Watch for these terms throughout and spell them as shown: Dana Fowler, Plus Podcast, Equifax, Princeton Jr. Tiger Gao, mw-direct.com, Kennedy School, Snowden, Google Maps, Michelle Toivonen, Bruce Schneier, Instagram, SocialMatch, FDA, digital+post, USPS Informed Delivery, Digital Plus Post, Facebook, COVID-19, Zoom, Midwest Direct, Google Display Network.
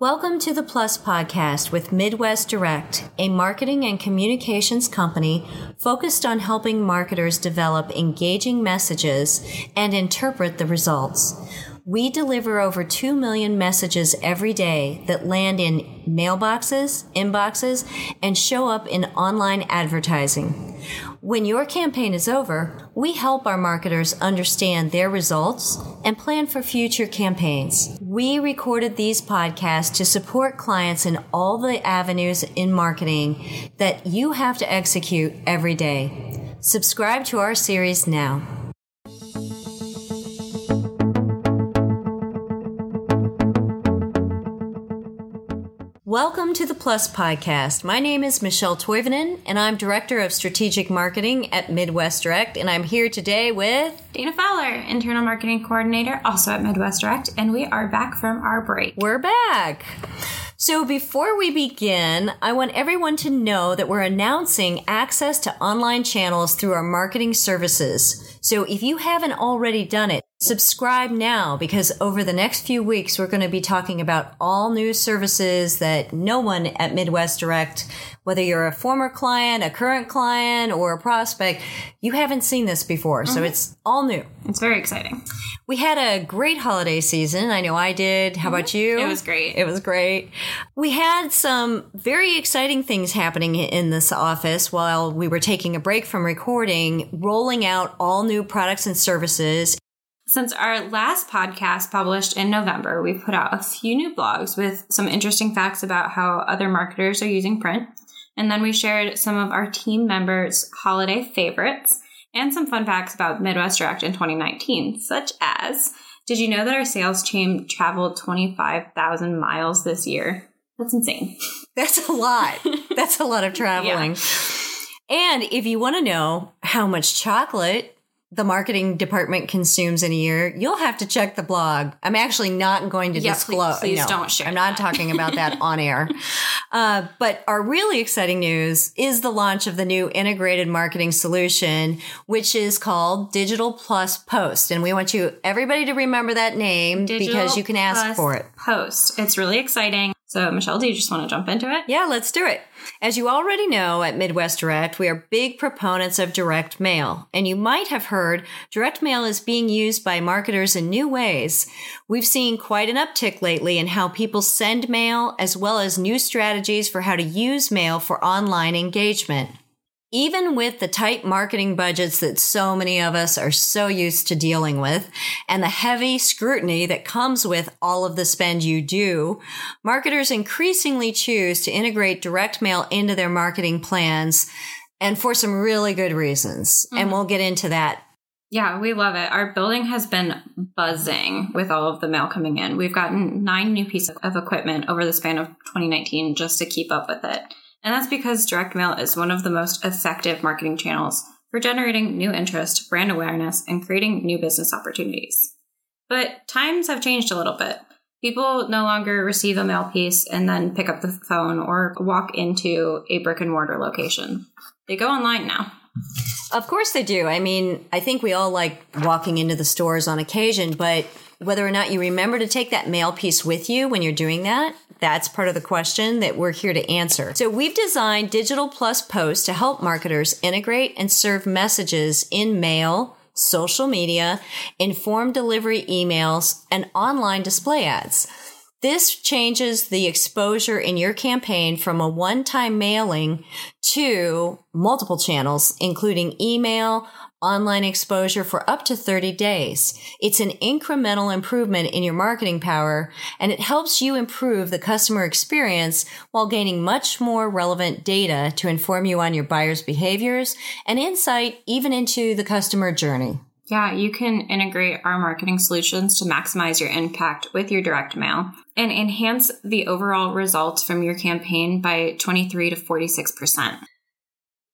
Welcome to the Plus Podcast with Midwest Direct, a marketing and communications company focused on helping marketers develop engaging messages and interpret the results. We deliver over 2 million messages every day that land in mailboxes, inboxes, and show up in online advertising. When your campaign is over, we help our marketers understand their results and plan for future campaigns. We recorded these podcasts to support clients in all the avenues in marketing that you have to execute every day. Subscribe to our series now. Welcome to the Plus Podcast. My name is Michelle Toivonen, and I'm Director of Strategic Marketing at Midwest Direct, and I'm here today with... Dana Fowler, Internal Marketing Coordinator, also at Midwest Direct, and we are back from our break. We're back! So before we begin, I want everyone to know that we're announcing access to online channels through our marketing services. So if you haven't already done it, subscribe now, because over the next few weeks, we're going to be talking about all new services that no one at Midwest Direct, whether you're a former client, a current client, or a prospect, you haven't seen this before. Mm-hmm. So it's all new. It's very exciting. We had a great holiday season. I know I did. How about you? It was great. It was great. We had some very exciting things happening in this office while we were taking a break from recording, rolling out all new products and services. Since our last podcast published in November, we put out a few new blogs with some interesting facts about how other marketers are using print. And then we shared some of our team members' holiday favorites and some fun facts about Midwest Direct in 2019, such as, did you know that our sales team traveled 25,000 miles this year? That's insane. That's a lot. That's a lot of traveling. Yeah. And if you want to know how much chocolate the marketing department consumes in a year, you'll have to check the blog. I'm actually not going to disclose. Please, don't share. I'm not talking about that on air. But our really exciting news is the launch of the new integrated marketing solution, which is called Digital Plus Post. And we want everybody to remember that name because you can ask for it. Post. It's really exciting. So, Michelle, do you just want to jump into it? Yeah, let's do it. As you already know, at Midwest Direct, we are big proponents of direct mail. And you might have heard direct mail is being used by marketers in new ways. We've seen quite an uptick lately in how people send mail, as well as new strategies for how to use mail for online engagement. Even with the tight marketing budgets that so many of us are so used to dealing with, and the heavy scrutiny that comes with all of the spend you do, marketers increasingly choose to integrate direct mail into their marketing plans, and for some really good reasons. Mm-hmm. And we'll get into that. Yeah, we love it. Our building has been buzzing with all of the mail coming in. We've gotten 9 new pieces of equipment over the span of 2019 just to keep up with it. And that's because direct mail is one of the most effective marketing channels for generating new interest, brand awareness, and creating new business opportunities. But times have changed a little bit. People no longer receive a mail piece and then pick up the phone or walk into a brick and mortar location. They go online now. Of course they do. I mean, I think we all like walking into the stores on occasion, but whether or not you remember to take that mail piece with you when you're doing that, that's part of the question that we're here to answer. So we've designed Digital Plus Post to help marketers integrate and serve messages in mail, social media, informed delivery emails, and online display ads. This changes the exposure in your campaign from a one-time mailing to multiple channels, including email, online exposure for up to 30 days. It's an incremental improvement in your marketing power, and it helps you improve the customer experience while gaining much more relevant data to inform you on your buyer's behaviors and insight even into the customer journey. Yeah, you can integrate our marketing solutions to maximize your impact with your direct mail and enhance the overall results from your campaign by 23 to 46%.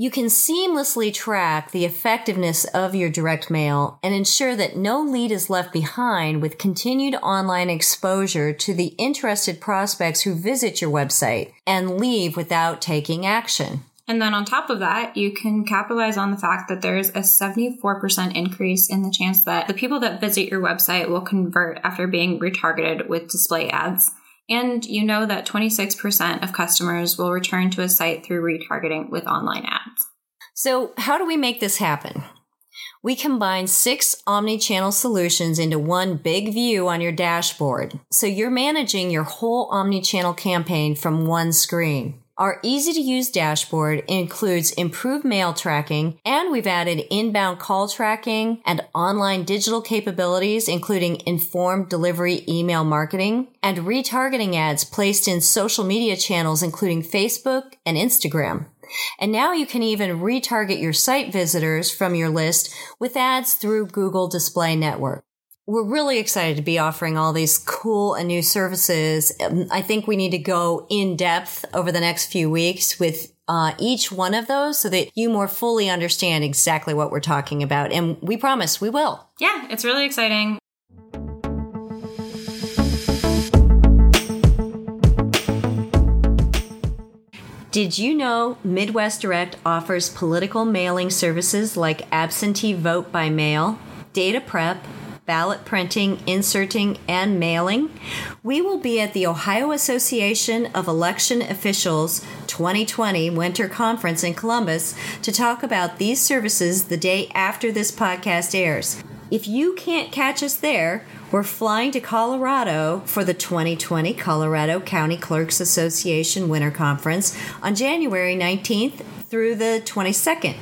You can seamlessly track the effectiveness of your direct mail and ensure that no lead is left behind with continued online exposure to the interested prospects who visit your website and leave without taking action. And then on top of that, you can capitalize on the fact that there's a 74% increase in the chance that the people that visit your website will convert after being retargeted with display ads. And you know that 26% of customers will return to a site through retargeting with online ads. So how do we make this happen? We combine 6 omni-channel solutions into one big view on your dashboard. So you're managing your whole omni-channel campaign from one screen. Our easy-to-use dashboard includes improved mail tracking, and we've added inbound call tracking and online digital capabilities, including informed delivery email marketing and retargeting ads placed in social media channels, including Facebook and Instagram. And now you can even retarget your site visitors from your list with ads through Google Display Network. We're really excited to be offering all these cool and new services. I think we need to go in depth over the next few weeks with each one of those so that you more fully understand exactly what we're talking about. And we promise we will. Yeah, it's really exciting. Did you know Midwest Direct offers political mailing services like absentee vote by mail, data prep, ballot printing, inserting, and mailing? We will be at the Ohio Association of Election Officials 2020 Winter Conference in Columbus to talk about these services the day after this podcast airs. If you can't catch us there, we're flying to Colorado for the 2020 Colorado County Clerks Association Winter Conference on January 19th through the 22nd.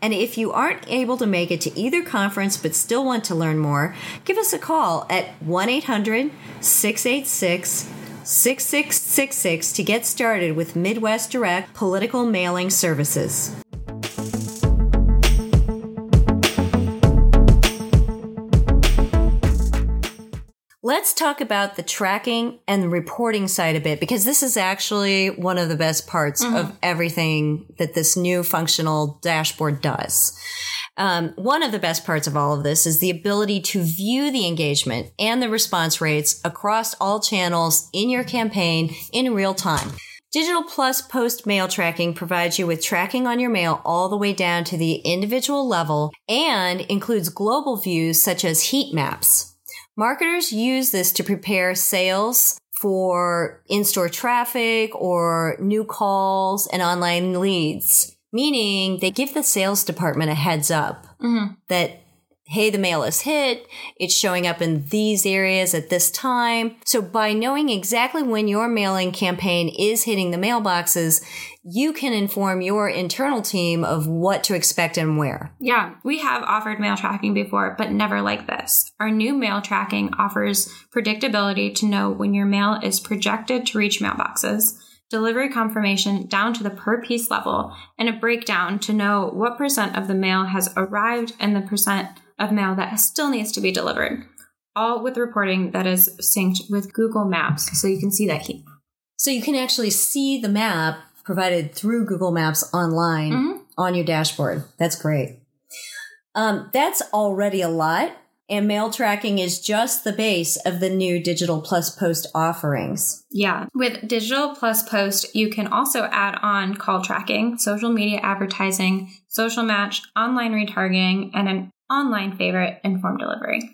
And if you aren't able to make it to either conference but still want to learn more, give us a call at 1-800-686-6666 to get started with Midwest Direct Political Mailing Services. Let's talk about the tracking and the reporting side a bit, because this is actually one of the best parts of everything that this new functional dashboard does. One of the best parts of all of this is the ability to view the engagement and the response rates across all channels in your campaign in real time. Digital Plus Post mail tracking provides you with tracking on your mail all the way down to the individual level and includes global views such as heat maps. Marketers use this to prepare sales for in-store traffic or new calls and online leads, meaning they give the sales department a heads up that, hey, the mail is hit. It's showing up in these areas at this time. So by knowing exactly when your mailing campaign is hitting the mailboxes, you can inform your internal team of what to expect and where. Yeah, we have offered mail tracking before, but never like this. Our new mail tracking offers predictability to know when your mail is projected to reach mailboxes, delivery confirmation down to the per piece level, and a breakdown to know what percent of the mail has arrived and the percent of mail that still needs to be delivered, all with reporting that is synced with Google Maps, so you can see that heat. So you can actually see the map provided through Google Maps online on your dashboard. That's great. That's already a lot, and mail tracking is just the base of the new Digital Plus Post offerings. Yeah. With Digital Plus Post, you can also add on call tracking, social media advertising, social match, online retargeting, and an online favorite, informed delivery.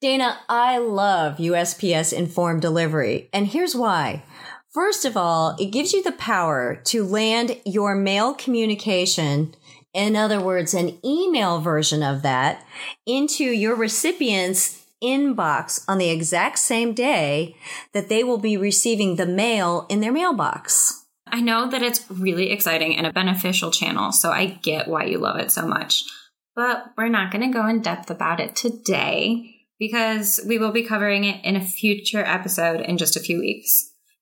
Dana, I love USPS Informed Delivery, and here's why. First of all, it gives you the power to land your mail communication, in other words, an email version of that, into your recipient's inbox on the exact same day that they will be receiving the mail in their mailbox. I know that it's really exciting and a beneficial channel, so I get why you love it so much. But we're not going to go in depth about it today because we will be covering it in a future episode in just a few weeks.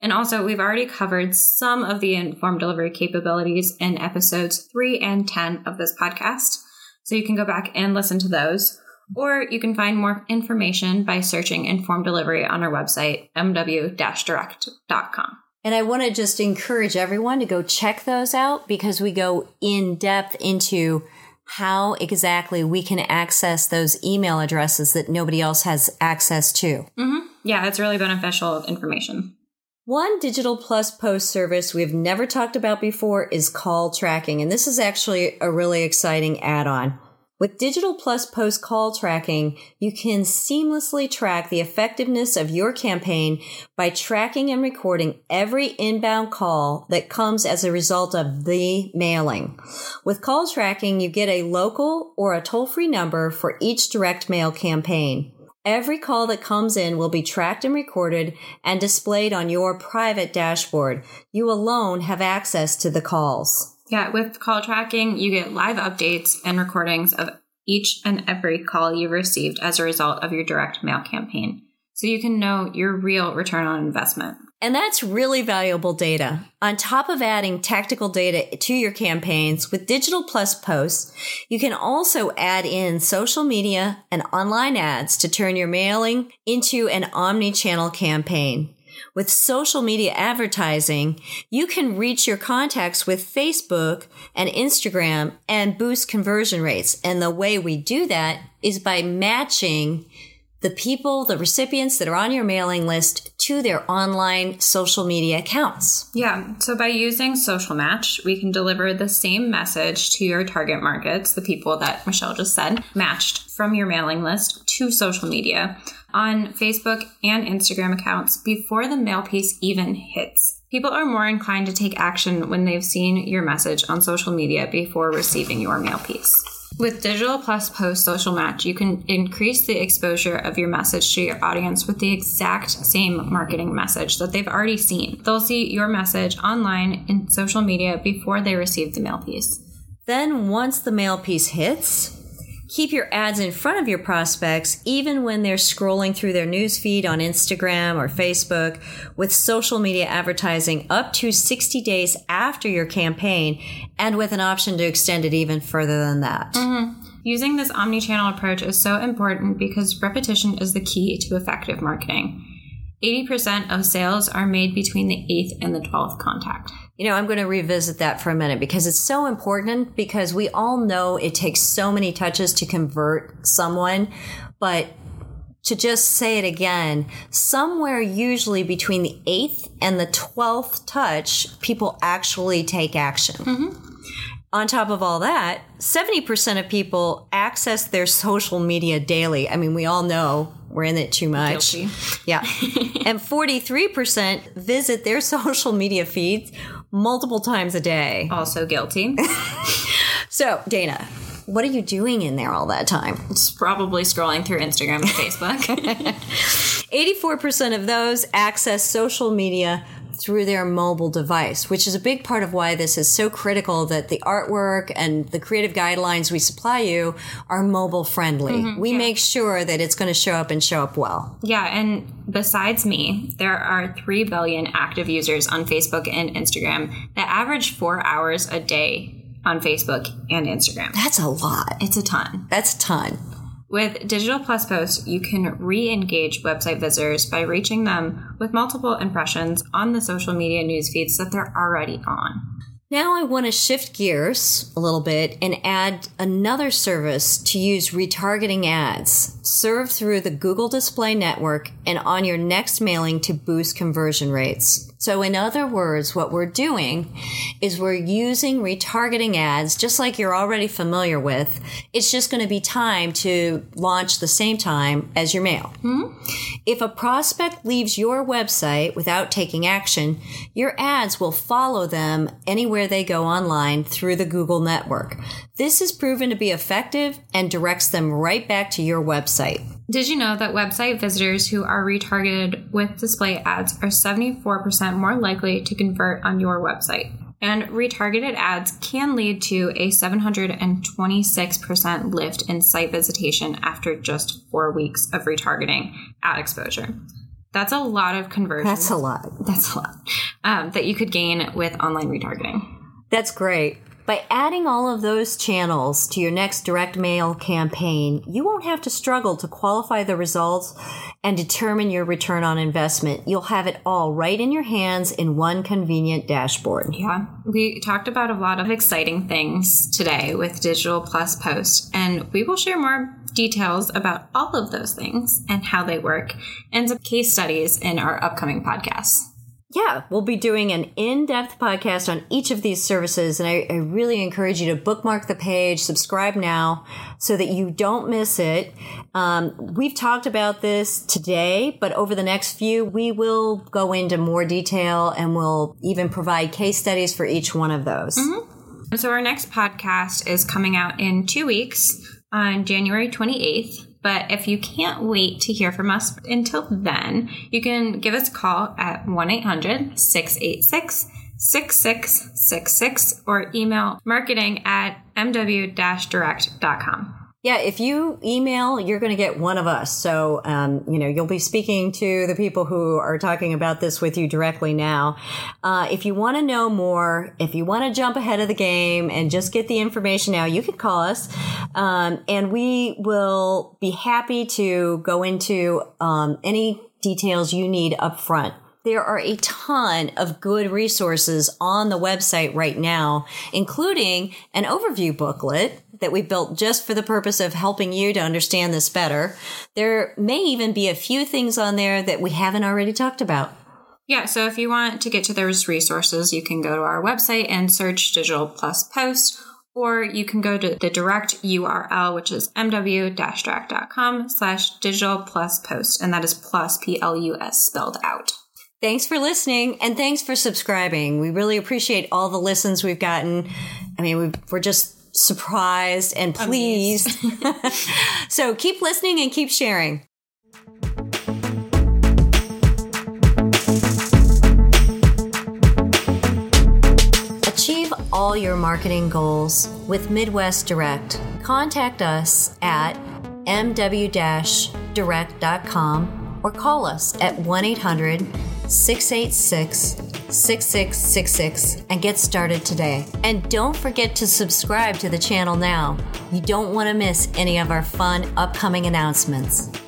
And also, we've already covered some of the informed delivery capabilities in episodes 3 and 10 of this podcast. So you can go back and listen to those, or you can find more information by searching informed delivery on our website, mw-direct.com. And I want to just encourage everyone to go check those out because we go in depth into how exactly we can access those email addresses that nobody else has access to. Yeah, it's really beneficial information. One Digital Plus Post service we've never talked about before is call tracking, and this is actually a really exciting add-on. With Digital Plus Post call tracking, you can seamlessly track the effectiveness of your campaign by tracking and recording every inbound call that comes as a result of the mailing. With call tracking, you get a local or a toll-free number for each direct mail campaign. Every call that comes in will be tracked and recorded and displayed on your private dashboard. You alone have access to the calls. Yeah, with call tracking, you get live updates and recordings of each and every call you received as a result of your direct mail campaign. So you can know your real return on investment. And that's really valuable data. On top of adding tactical data to your campaigns with Digital Plus Posts, you can also add in social media and online ads to turn your mailing into an omni-channel campaign. With social media advertising, you can reach your contacts with Facebook and Instagram and boost conversion rates. And the way we do that is by matching the people, the recipients that are on your mailing list to their online social media accounts. Yeah. So by using Social Match, we can deliver the same message to your target markets, the people that Michelle just said, matched from your mailing list to social media on Facebook and Instagram accounts before the mail piece even hits. People are more inclined to take action when they've seen your message on social media before receiving your mail piece. With Digital Plus Post Social Match, you can increase the exposure of your message to your audience with the exact same marketing message that they've already seen. They'll see your message online in social media before they receive the mail piece. Then once the mail piece hits, keep your ads in front of your prospects even when they're scrolling through their newsfeed on Instagram or Facebook with social media advertising up to 60 days after your campaign and with an option to extend it even further than that. Mm-hmm. Using this omnichannel approach is so important because repetition is the key to effective marketing. 80% of sales are made between the 8th and the 12th contact. You know, I'm going to revisit that for a minute because it's so important because we all know it takes so many touches to convert someone. But to just say it again, somewhere usually between the 8th and the 12th touch, people actually take action. Mm-hmm. On top of all that, 70% of people access their social media daily. I mean, we all know we're in it too much. Guilty. Yeah. And 43% visit their social media feeds multiple times a day. Also guilty. So, Dana, what are you doing in there all that time? It's probably scrolling through Instagram and Facebook. 84% of those access social media through their mobile device, which is a big part of why this is so critical that the artwork and the creative guidelines we supply you are mobile friendly. Mm-hmm, we make sure that it's going to show up well. Yeah. And besides me, there are 3 billion active users on Facebook and Instagram that average 4 hours a day on Facebook and Instagram. That's a lot. It's a ton. That's a ton. With Digital Plus Posts, you can re-engage website visitors by reaching them with multiple impressions on the social media news feeds that they're already on. Now I want to shift gears a little bit and add another service to use retargeting ads served through the Google Display Network and on your next mailing to boost conversion rates. So in other words, what we're doing is we're using retargeting ads, just like you're already familiar with. It's just going to be timed to launch the same time as your mail. Mm-hmm. If a prospect leaves your website without taking action, your ads will follow them anywhere they go online through the Google network. This is proven to be effective and directs them right back to your website. Did you know that website visitors who are retargeted with display ads are 74% more likely to convert on your website? And retargeted ads can lead to a 726% lift in site visitation after just 4 weeks of retargeting ad exposure. That's a lot of conversions. That's a lot. That you could gain with online retargeting. That's great. By adding all of those channels to your next direct mail campaign, you won't have to struggle to qualify the results and determine your return on investment. You'll have it all right in your hands in one convenient dashboard. Yeah. We talked about a lot of exciting things today with Digital Plus Post, and we will share more details about all of those things and how they work and some case studies in our upcoming podcasts. yeah, we'll be doing an in-depth podcast on each of these services. And I really encourage you to bookmark the page, subscribe now so that you don't miss it. We've talked about this today, but over the next few, we will go into more detail and we'll even provide case studies for each one of those. Mm-hmm. So our next podcast is coming out in 2 weeks on January 28th. But if you can't wait to hear from us until then, you can give us a call at 1-800-686-6666 or email marketing at mw-direct.com. Yeah, if you email, you're going to get one of us. So, you'll be speaking to the people who are talking about this with you directly now. If you want to know more, if you want to jump ahead of the game and just get the information now, you can call us. And we will be happy to go into any details you need up front. There are a ton of good resources on the website right now, including an overview booklet that we built just for the purpose of helping you to understand this better. There may even be a few things on there that we haven't already talked about. Yeah, so if you want to get to those resources, you can go to our website and search Digital Plus Post, or you can go to the direct URL, which is mw-direct.com/Digital Plus Post, and that is plus, P-L-U-S, spelled out. Thanks for listening and thanks for subscribing. We really appreciate all the listens we've gotten. I mean, we're just surprised and pleased. So keep listening and keep sharing. Achieve all your marketing goals with Midwest Direct. Contact us at mw-direct.com or call us at 1-800-686-6666 and get started today. And don't forget to subscribe to the channel now. You don't want to miss any of our fun upcoming announcements.